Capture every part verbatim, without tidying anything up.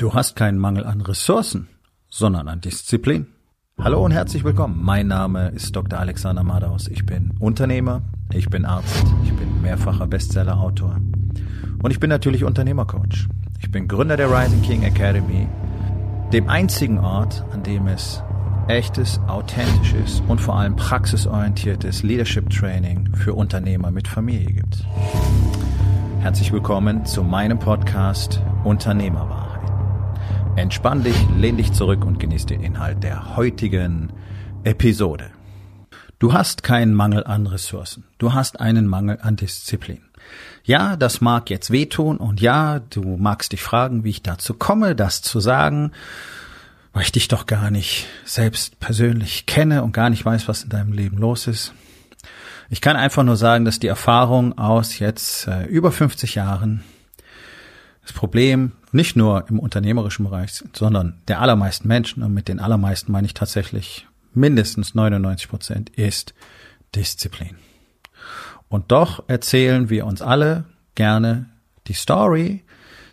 Du hast keinen Mangel an Ressourcen, sondern an Disziplin. Hallo und herzlich willkommen. Mein Name ist Doktor Alexander Madaus. Ich bin Unternehmer, ich bin Arzt, ich bin mehrfacher Bestseller-Autor und ich bin natürlich Unternehmercoach. Ich bin Gründer der Rising King Academy, dem einzigen Ort, an dem es echtes, authentisches und vor allem praxisorientiertes Leadership-Training für Unternehmer mit Familie gibt. Herzlich willkommen zu meinem Podcast Unternehmerwahrheit. Entspann dich, lehn dich zurück und genieß den Inhalt der heutigen Episode. Du hast keinen Mangel an Ressourcen. Du hast einen Mangel an Disziplin. Ja, das mag jetzt wehtun und ja, du magst dich fragen, wie ich dazu komme, das zu sagen, weil ich dich doch gar nicht selbst persönlich kenne und gar nicht weiß, was in deinem Leben los ist. Ich kann einfach nur sagen, dass die Erfahrung aus jetzt äh, über fünfzig Jahren das Problem nicht nur im unternehmerischen Bereich sind, sondern der allermeisten Menschen, und mit den allermeisten meine ich tatsächlich mindestens neunundneunzig Prozent, ist Disziplin. Und doch erzählen wir uns alle gerne die Story,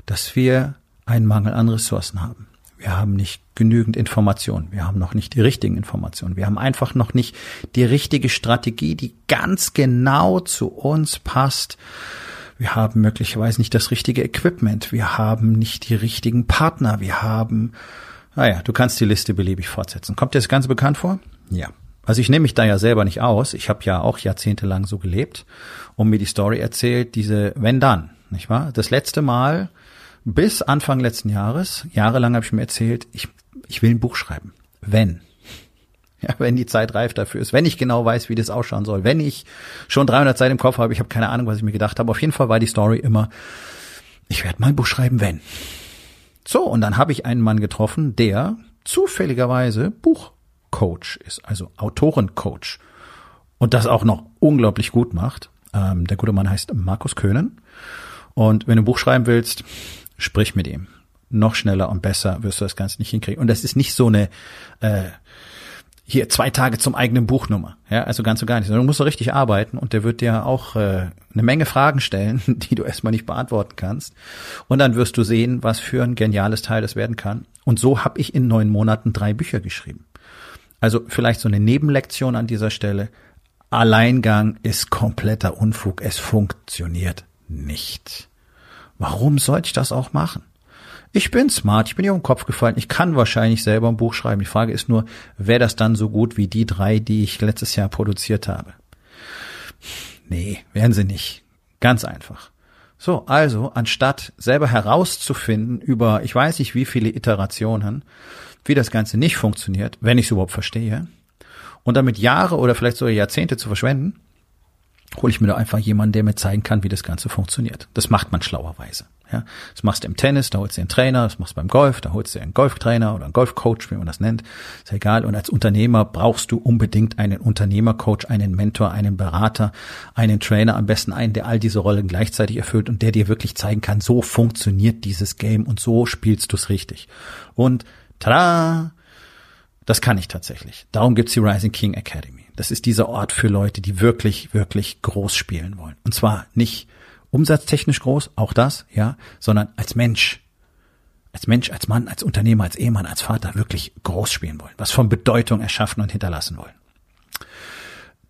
dass wir einen Mangel an Ressourcen haben. Wir haben nicht genügend Informationen, wir haben noch nicht die richtigen Informationen, wir haben einfach noch nicht die richtige Strategie, die ganz genau zu uns passt. Wir haben möglicherweise nicht das richtige Equipment, wir haben nicht die richtigen Partner, wir haben, naja, du kannst die Liste beliebig fortsetzen. Kommt dir das Ganze bekannt vor? Ja. Also ich nehme mich da ja selber nicht aus, ich habe ja auch jahrzehntelang so gelebt und mir die Story erzählt, diese Wenn-Dann, nicht wahr? Das letzte Mal, bis Anfang letzten Jahres, jahrelang habe ich mir erzählt, ich ich will ein Buch schreiben. Wenn. Ja, wenn die Zeit reif dafür ist, wenn ich genau weiß, wie das ausschauen soll, wenn ich schon dreihundert Seiten im Kopf habe, ich habe keine Ahnung, was ich mir gedacht habe. Auf jeden Fall war die Story immer, ich werde mal ein Buch schreiben, wenn. So, und dann habe ich einen Mann getroffen, der zufälligerweise Buchcoach ist, also Autorencoach. Und das auch noch unglaublich gut macht. Ähm, der gute Mann heißt Markus Köhnen. Und wenn du ein Buch schreiben willst, sprich mit ihm. Noch schneller und besser wirst du das Ganze nicht hinkriegen. Und das ist nicht so eine äh, hier zwei Tage zum eigenen Buchnummer. Ja, also ganz und gar nicht. Du musst so richtig arbeiten und der wird dir auch äh, eine Menge Fragen stellen, die du erstmal nicht beantworten kannst. Und dann wirst du sehen, was für ein geniales Teil das werden kann. Und so habe ich in neun Monaten drei Bücher geschrieben. Also vielleicht so eine Nebenlektion an dieser Stelle. Alleingang ist kompletter Unfug. Es funktioniert nicht. Warum sollte ich das auch machen? Ich bin smart, ich bin hier um den Kopf gefallen, ich kann wahrscheinlich selber ein Buch schreiben. Die Frage ist nur, wäre das dann so gut wie die drei, die ich letztes Jahr produziert habe? Nee, wären sie nicht. Ganz einfach. So, also, anstatt selber herauszufinden über, ich weiß nicht wie viele Iterationen, wie das Ganze nicht funktioniert, wenn ich es überhaupt verstehe, und damit Jahre oder vielleicht sogar Jahrzehnte zu verschwenden, hole ich mir doch einfach jemanden, der mir zeigen kann, wie das Ganze funktioniert. Das macht man schlauerweise. Ja, das machst du im Tennis, da holst du einen Trainer, das machst du beim Golf, da holst du einen Golftrainer oder einen Golfcoach, wie man das nennt. Ist egal. Und als Unternehmer brauchst du unbedingt einen Unternehmercoach, einen Mentor, einen Berater, einen Trainer, am besten einen, der all diese Rollen gleichzeitig erfüllt und der dir wirklich zeigen kann, so funktioniert dieses Game und so spielst du es richtig. Und tada! Das kann ich tatsächlich. Darum gibt's die Rising King Academy. Das ist dieser Ort für Leute, die wirklich, wirklich groß spielen wollen. Und zwar nicht umsatztechnisch groß, auch das, ja, sondern als Mensch. Als Mensch, als Mann, als Unternehmer, als Ehemann, als Vater wirklich groß spielen wollen. Was von Bedeutung erschaffen und hinterlassen wollen.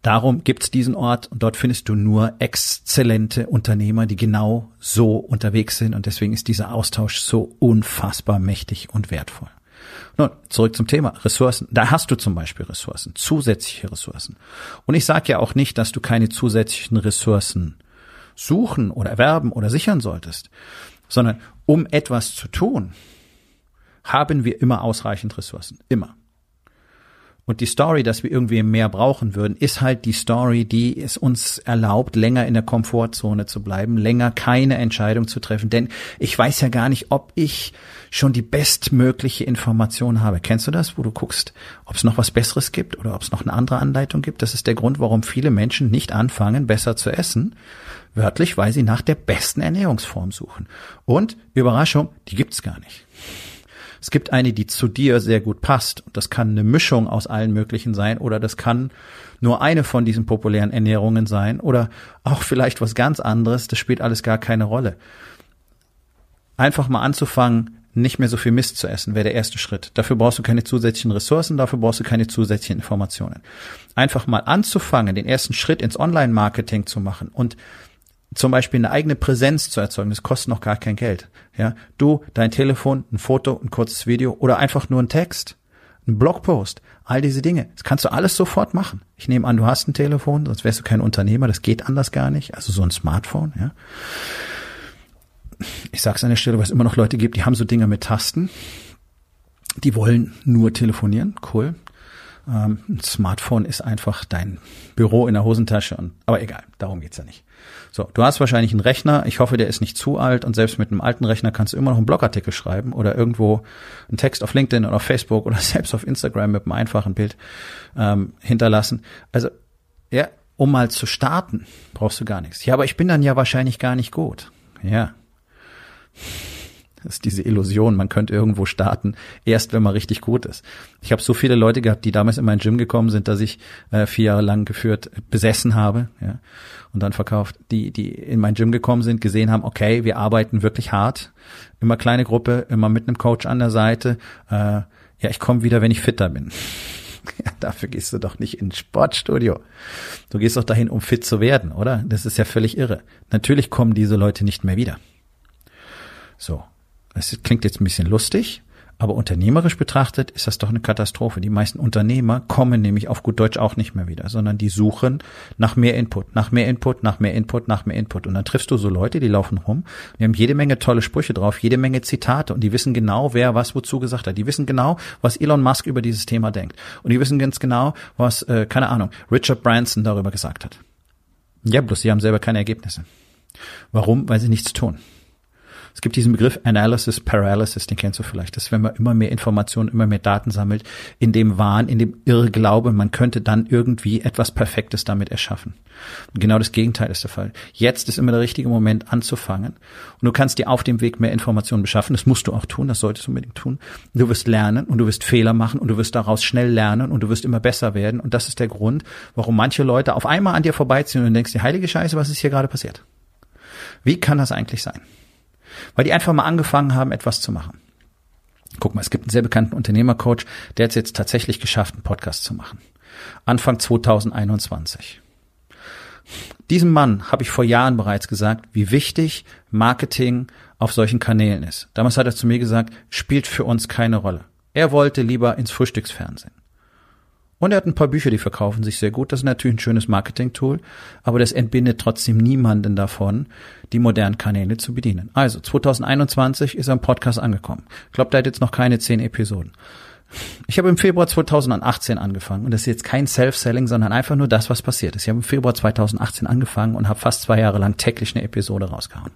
Darum gibt's diesen Ort und dort findest du nur exzellente Unternehmer, die genau so unterwegs sind. Und deswegen ist dieser Austausch so unfassbar mächtig und wertvoll. Nun, zurück zum Thema Ressourcen. Da hast du zum Beispiel Ressourcen, zusätzliche Ressourcen. Und ich sage ja auch nicht, dass du keine zusätzlichen Ressourcen suchen oder erwerben oder sichern solltest, sondern um etwas zu tun, haben wir immer ausreichend Ressourcen, immer. Und die Story, dass wir irgendwie mehr brauchen würden, ist halt die Story, die es uns erlaubt, länger in der Komfortzone zu bleiben, länger keine Entscheidung zu treffen. Denn ich weiß ja gar nicht, ob ich schon die bestmögliche Information habe. Kennst du das, wo du guckst, ob es noch was Besseres gibt oder ob es noch eine andere Anleitung gibt? Das ist der Grund, warum viele Menschen nicht anfangen, besser zu essen. Wörtlich, weil sie nach der besten Ernährungsform suchen. Und, Überraschung, die gibt's gar nicht. Es gibt eine, die zu dir sehr gut passt. Das kann eine Mischung aus allen möglichen sein oder das kann nur eine von diesen populären Ernährungen sein oder auch vielleicht was ganz anderes. Das spielt alles gar keine Rolle. Einfach mal anzufangen, nicht mehr so viel Mist zu essen, wäre der erste Schritt. Dafür brauchst du keine zusätzlichen Ressourcen, dafür brauchst du keine zusätzlichen Informationen. Einfach mal anzufangen, den ersten Schritt ins Online-Marketing zu machen und zum Beispiel eine eigene Präsenz zu erzeugen, das kostet noch gar kein Geld. Ja, du, dein Telefon, ein Foto, ein kurzes Video oder einfach nur ein Text, ein Blogpost, all diese Dinge. Das kannst du alles sofort machen. Ich nehme an, du hast ein Telefon, sonst wärst du kein Unternehmer, das geht anders gar nicht. Also so ein Smartphone, ja. Ich sag's an der Stelle, weil es immer noch Leute gibt, die haben so Dinger mit Tasten. Die wollen nur telefonieren, cool. Ähm, ein Smartphone ist einfach dein Büro in der Hosentasche. Und, aber egal, darum geht's ja nicht. So, du hast wahrscheinlich einen Rechner. Ich hoffe, der ist nicht zu alt. Und selbst mit einem alten Rechner kannst du immer noch einen Blogartikel schreiben oder irgendwo einen Text auf LinkedIn oder auf Facebook oder selbst auf Instagram mit einem einfachen Bild ähm, hinterlassen. Also, ja, um mal zu starten, brauchst du gar nichts. Ja, aber ich bin dann ja wahrscheinlich gar nicht gut. Ja. Das ist diese Illusion, man könnte irgendwo starten, erst wenn man richtig gut ist. Ich habe so viele Leute gehabt, die damals in mein Gym gekommen sind, dass ich äh, vier Jahre lang geführt besessen habe, ja, und dann verkauft, die die in mein Gym gekommen sind, gesehen haben, okay, wir arbeiten wirklich hart, immer kleine Gruppe, immer mit einem Coach an der Seite. Äh, ja, ich komme wieder, wenn ich fitter bin. Ja, dafür gehst du doch nicht ins Sportstudio. Du gehst doch dahin, um fit zu werden, oder? Das ist ja völlig irre. Natürlich kommen diese Leute nicht mehr wieder. So. Das klingt jetzt ein bisschen lustig, aber unternehmerisch betrachtet ist das doch eine Katastrophe. Die meisten Unternehmer kommen nämlich auf gut Deutsch auch nicht mehr wieder, sondern die suchen nach mehr Input, nach mehr Input, nach mehr Input, nach mehr Input. Und dann triffst du so Leute, die laufen rum, die haben jede Menge tolle Sprüche drauf, jede Menge Zitate und die wissen genau, wer was wozu gesagt hat. Die wissen genau, was Elon Musk über dieses Thema denkt. Und die wissen ganz genau, was, äh, keine Ahnung, Richard Branson darüber gesagt hat. Ja, bloß sie haben selber keine Ergebnisse. Warum? Weil sie nichts tun. Es gibt diesen Begriff Analysis Paralysis, den kennst du vielleicht. Das ist, wenn man immer mehr Informationen, immer mehr Daten sammelt, in dem Wahn, in dem Irrglaube, man könnte dann irgendwie etwas Perfektes damit erschaffen. Und genau das Gegenteil ist der Fall. Jetzt ist immer der richtige Moment anzufangen. Und du kannst dir auf dem Weg mehr Informationen beschaffen. Das musst du auch tun, das solltest du unbedingt tun. Du wirst lernen und du wirst Fehler machen und du wirst daraus schnell lernen und du wirst immer besser werden. Und das ist der Grund, warum manche Leute auf einmal an dir vorbeiziehen und du denkst, die heilige Scheiße, was ist hier gerade passiert? Wie kann das eigentlich sein? Weil die einfach mal angefangen haben, etwas zu machen. Guck mal, es gibt einen sehr bekannten Unternehmercoach, der hat es jetzt tatsächlich geschafft, einen Podcast zu machen. Anfang zwanzig einundzwanzig. Diesem Mann habe ich vor Jahren bereits gesagt, wie wichtig Marketing auf solchen Kanälen ist. Damals hat er zu mir gesagt, spielt für uns keine Rolle. Er wollte lieber ins Frühstücksfernsehen. Und er hat ein paar Bücher, die verkaufen sich sehr gut. Das ist natürlich ein schönes Marketing-Tool, aber das entbindet trotzdem niemanden davon, die modernen Kanäle zu bedienen. Also zwanzig einundzwanzig ist er im Podcast angekommen. Ich glaube, der hat jetzt noch keine zehn Episoden. Ich habe im Februar zwanzig achtzehn angefangen und das ist jetzt kein Self-Selling, sondern einfach nur das, was passiert ist. Ich habe im Februar zwanzig achtzehn angefangen und habe fast zwei Jahre lang täglich eine Episode rausgehauen.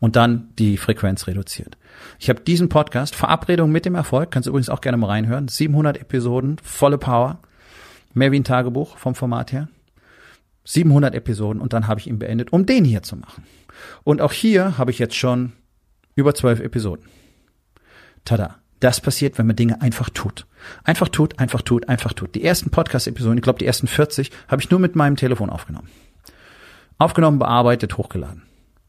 Und dann die Frequenz reduziert. Ich habe diesen Podcast, Verabredung mit dem Erfolg, kannst du übrigens auch gerne mal reinhören, siebenhundert Episoden, volle Power, mehr wie ein Tagebuch vom Format her, siebenhundert Episoden und dann habe ich ihn beendet, um den hier zu machen. Und auch hier habe ich jetzt schon über zwölf Episoden. Tada. Das passiert, wenn man Dinge einfach tut. Einfach tut, einfach tut, einfach tut. Die ersten Podcast-Episoden, ich glaube die ersten vierzig, habe ich nur mit meinem Telefon aufgenommen. Aufgenommen, bearbeitet, hochgeladen.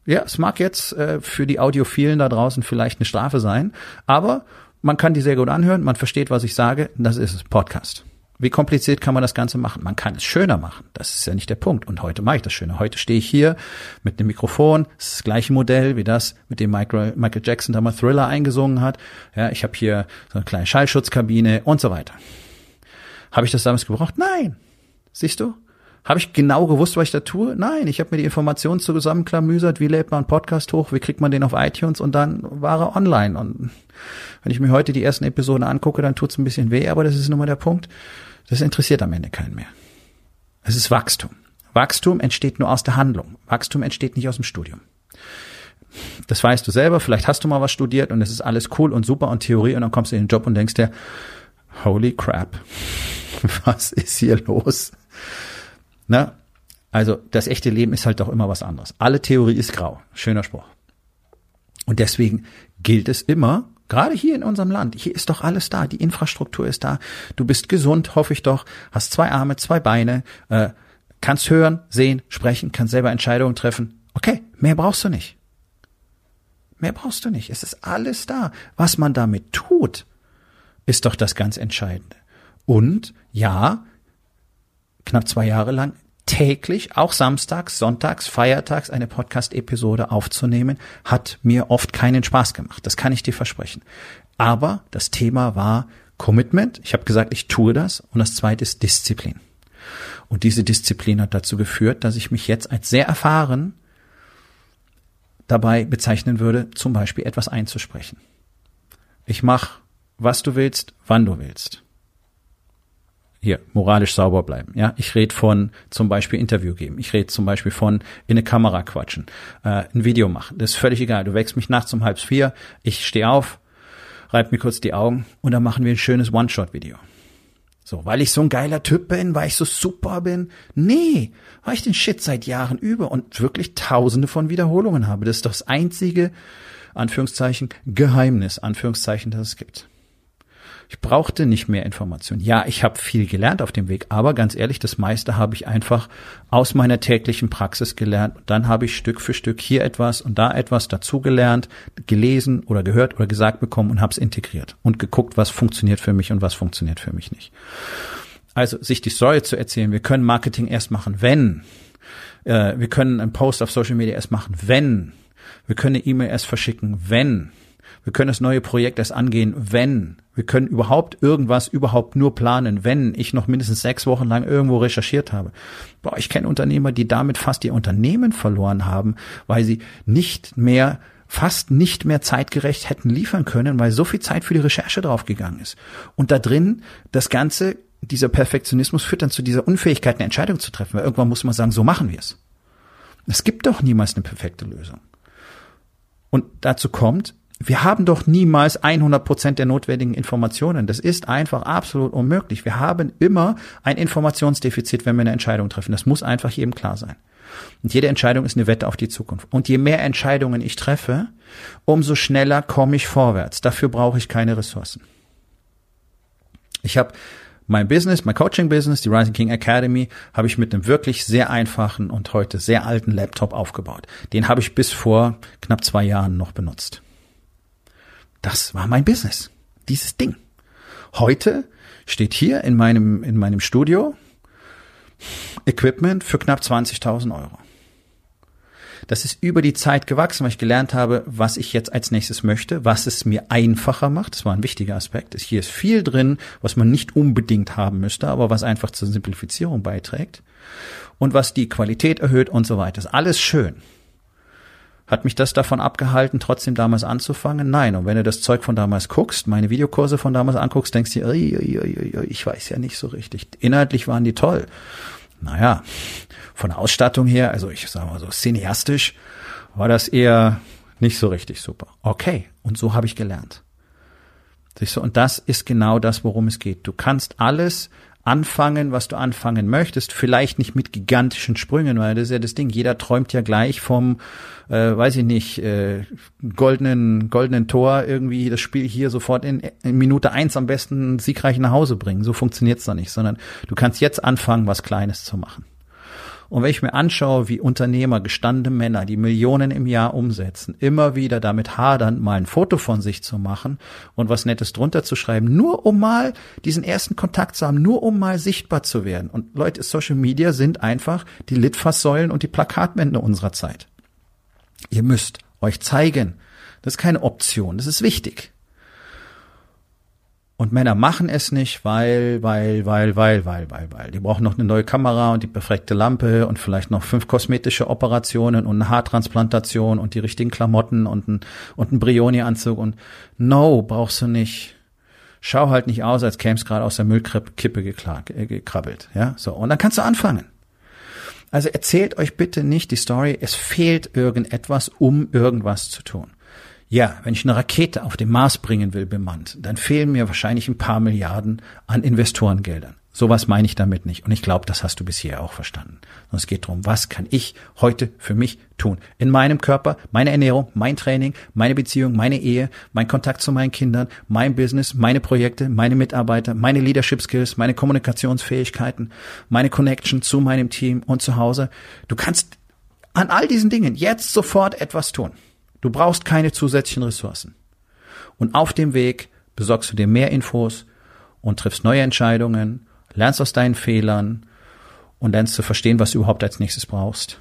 Ja, es mag jetzt äh, für die Audiophilen da draußen vielleicht eine Strafe sein, aber man kann die sehr gut anhören, man versteht, was ich sage, das ist es, Podcast. Wie kompliziert kann man das Ganze machen? Man kann es schöner machen, das ist ja nicht der Punkt. Und heute mache ich das schöner. Heute stehe ich hier mit einem Mikrofon, das ist das gleiche Modell wie das, mit dem Michael, Michael Jackson da mal Thriller eingesungen hat. Ja, ich habe hier so eine kleine Schallschutzkabine und so weiter. Habe ich das damals gebraucht? Nein. Siehst du? Habe ich genau gewusst, was ich da tue? Nein, ich habe mir die Informationen zusammenklamüsert, wie lädt man einen Podcast hoch, wie kriegt man den auf iTunes und dann war er online. Und wenn ich mir heute die ersten Episoden angucke, dann tut's ein bisschen weh, aber das ist nun mal der Punkt, das interessiert am Ende keinen mehr. Es ist Wachstum. Wachstum entsteht nur aus der Handlung. Wachstum entsteht nicht aus dem Studium. Das weißt du selber, vielleicht hast du mal was studiert und es ist alles cool und super und Theorie und dann kommst du in den Job und denkst dir, holy crap, was ist hier los? Na, also das echte Leben ist halt doch immer was anderes. Alle Theorie ist grau. Schöner Spruch. Und deswegen gilt es immer, gerade hier in unserem Land, hier ist doch alles da, die Infrastruktur ist da, du bist gesund, hoffe ich doch, hast zwei Arme, zwei Beine, äh, kannst hören, sehen, sprechen, kannst selber Entscheidungen treffen. Okay, mehr brauchst du nicht. Mehr brauchst du nicht. Es ist alles da. Was man damit tut, ist doch das ganz Entscheidende. Und ja, knapp zwei Jahre lang täglich, auch samstags, sonntags, feiertags eine Podcast-Episode aufzunehmen, hat mir oft keinen Spaß gemacht. Das kann ich dir versprechen. Aber das Thema war Commitment. Ich habe gesagt, ich tue das. Und das zweite ist Disziplin. Und diese Disziplin hat dazu geführt, dass ich mich jetzt als sehr erfahren dabei bezeichnen würde, zum Beispiel etwas einzusprechen. Ich mach, was du willst, wann du willst. Hier, moralisch sauber bleiben. Ja, ich rede von zum Beispiel Interview geben. Ich rede zum Beispiel von in eine Kamera quatschen, äh, ein Video machen. Das ist völlig egal. Du wächst mich nachts um halb vier. Ich stehe auf, reib mir kurz die Augen und dann machen wir ein schönes One-Shot-Video. So, weil ich so ein geiler Typ bin, weil ich so super bin. Nee, weil ich den Shit seit Jahren übe und wirklich tausende von Wiederholungen habe. Das ist doch das einzige, Anführungszeichen, Geheimnis, Anführungszeichen, das es gibt. Ich brauchte nicht mehr Informationen. Ja, ich habe viel gelernt auf dem Weg, aber ganz ehrlich, das meiste habe ich einfach aus meiner täglichen Praxis gelernt. Und dann habe ich Stück für Stück hier etwas und da etwas dazugelernt, gelesen oder gehört oder gesagt bekommen und habe es integriert und geguckt, was funktioniert für mich und was funktioniert für mich nicht. Also sich die Story zu erzählen, wir können Marketing erst machen, wenn. Äh, wir können einen Post auf Social Media erst machen, wenn. Wir können eine E-Mail erst verschicken, wenn. Wir können das neue Projekt erst angehen, wenn. Wir können überhaupt irgendwas überhaupt nur planen, wenn ich noch mindestens sechs Wochen lang irgendwo recherchiert habe. Boah, ich kenne Unternehmer, die damit fast ihr Unternehmen verloren haben, weil sie nicht mehr, fast nicht mehr zeitgerecht hätten liefern können, weil so viel Zeit für die Recherche draufgegangen ist. Und da drin das Ganze, dieser Perfektionismus führt dann zu dieser Unfähigkeit, eine Entscheidung zu treffen, weil irgendwann muss man sagen, so machen wir es. Es gibt doch niemals eine perfekte Lösung. Und dazu kommt, wir haben doch niemals hundert Prozent der notwendigen Informationen. Das ist einfach absolut unmöglich. Wir haben immer ein Informationsdefizit, wenn wir eine Entscheidung treffen. Das muss einfach jedem klar sein. Und jede Entscheidung ist eine Wette auf die Zukunft. Und je mehr Entscheidungen ich treffe, umso schneller komme ich vorwärts. Dafür brauche ich keine Ressourcen. Ich habe mein Business, mein Coaching-Business, die Rising King Academy, habe ich mit einem wirklich sehr einfachen und heute sehr alten Laptop aufgebaut. Den habe ich bis vor knapp zwei Jahren noch benutzt. Das war mein Business, dieses Ding. Heute steht hier in meinem in meinem Studio Equipment für knapp zwanzigtausend Euro. Das ist über die Zeit gewachsen, weil ich gelernt habe, was ich jetzt als nächstes möchte, was es mir einfacher macht. Das war ein wichtiger Aspekt. Hier ist viel drin, was man nicht unbedingt haben müsste, aber was einfach zur Simplifizierung beiträgt und was die Qualität erhöht und so weiter. Das ist alles schön. Hat mich das davon abgehalten, trotzdem damals anzufangen? Nein. Und wenn du das Zeug von damals guckst, meine Videokurse von damals anguckst, denkst du dir, ui, ui, ui, ui, ich weiß ja nicht so richtig. Inhaltlich waren die toll. Naja, von der Ausstattung her, also ich sag mal so cineastisch, war das eher nicht so richtig super. Okay, und so habe ich gelernt. Siehst du, und das ist genau das, worum es geht. Du kannst alles anfangen, was du anfangen möchtest, vielleicht nicht mit gigantischen Sprüngen, weil das ist ja das Ding, jeder träumt ja gleich vom, äh, weiß ich nicht, äh, goldenen goldenen Tor, irgendwie das Spiel hier sofort in, in Minute eins am besten siegreich nach Hause bringen. So funktioniert's da nicht, sondern du kannst jetzt anfangen, was Kleines zu machen. Und wenn ich mir anschaue, wie Unternehmer, gestandene Männer, die Millionen im Jahr umsetzen, immer wieder damit hadern, mal ein Foto von sich zu machen und was Nettes drunter zu schreiben, nur um mal diesen ersten Kontakt zu haben, nur um mal sichtbar zu werden. Und Leute, Social Media sind einfach die Litfaßsäulen und die Plakatwände unserer Zeit. Ihr müsst euch zeigen. Das ist keine Option, das ist wichtig. Und Männer machen es nicht, weil, weil, weil, weil, weil, weil, weil. Die brauchen noch eine neue Kamera und die perfekte Lampe und vielleicht noch fünf kosmetische Operationen und eine Haartransplantation und die richtigen Klamotten und einen, und einen Brioni-Anzug und no, brauchst du nicht. Schau halt nicht aus, als käm's gerade aus der Müllkippe gekrabbelt, ja, so. Und dann kannst du anfangen. Also erzählt euch bitte nicht die Story, es fehlt irgendetwas, um irgendwas zu tun. Ja, wenn ich eine Rakete auf den Mars bringen will, bemannt, dann fehlen mir wahrscheinlich ein paar Milliarden an Investorengeldern. Sowas meine ich damit nicht. Und ich glaube, das hast du bisher auch verstanden. Und es geht darum, was kann ich heute für mich tun? In meinem Körper, meine Ernährung, mein Training, meine Beziehung, meine Ehe, mein Kontakt zu meinen Kindern, mein Business, meine Projekte, meine Mitarbeiter, meine Leadership Skills, meine Kommunikationsfähigkeiten, meine Connection zu meinem Team und zu Hause. Du kannst an all diesen Dingen jetzt sofort etwas tun. Du brauchst keine zusätzlichen Ressourcen. Und auf dem Weg besorgst du dir mehr Infos und triffst neue Entscheidungen, lernst aus deinen Fehlern und lernst zu verstehen, was du überhaupt als nächstes brauchst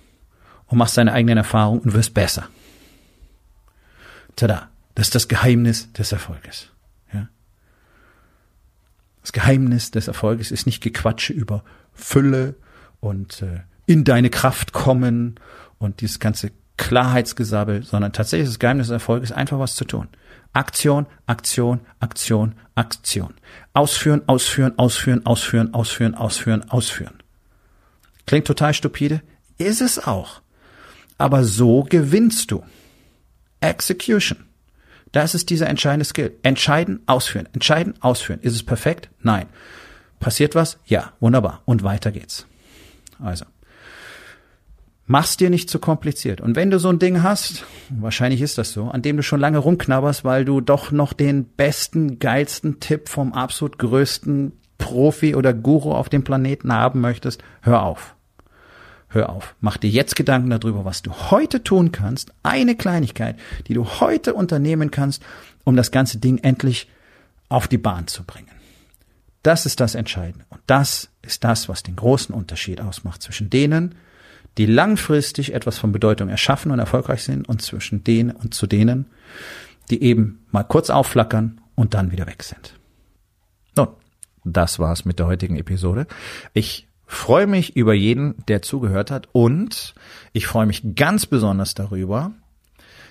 und machst deine eigenen Erfahrungen und wirst besser. Tada, das ist das Geheimnis des Erfolges. Ja? Das Geheimnis des Erfolges ist nicht Gequatsche über Fülle und äh, in deine Kraft kommen und dieses ganze Klarheitsgesabbel, sondern tatsächlich das Geheimnis des Erfolges ist einfach was zu tun. Aktion, Aktion, Aktion, Aktion. Ausführen, ausführen, ausführen, ausführen, ausführen, ausführen, ausführen. Klingt total stupide? Ist es auch. Aber so gewinnst du. Execution. Das ist dieser entscheidende Skill. Entscheiden, ausführen. Entscheiden, ausführen. Ist es perfekt? Nein. Passiert was? Ja. Wunderbar. Und weiter geht's. Also. Mach's dir nicht zu kompliziert. Und wenn du so ein Ding hast, wahrscheinlich ist das so, an dem du schon lange rumknabberst, weil du doch noch den besten, geilsten Tipp vom absolut größten Profi oder Guru auf dem Planeten haben möchtest, hör auf. Hör auf. Mach dir jetzt Gedanken darüber, was du heute tun kannst. Eine Kleinigkeit, die du heute unternehmen kannst, um das ganze Ding endlich auf die Bahn zu bringen. Das ist das Entscheidende. Und das ist das, was den großen Unterschied ausmacht zwischen denen, die langfristig etwas von Bedeutung erschaffen und erfolgreich sind und zwischen denen und zu denen, die eben mal kurz aufflackern und dann wieder weg sind. Nun, das war's mit der heutigen Episode. Ich freue mich über jeden, der zugehört hat und ich freue mich ganz besonders darüber,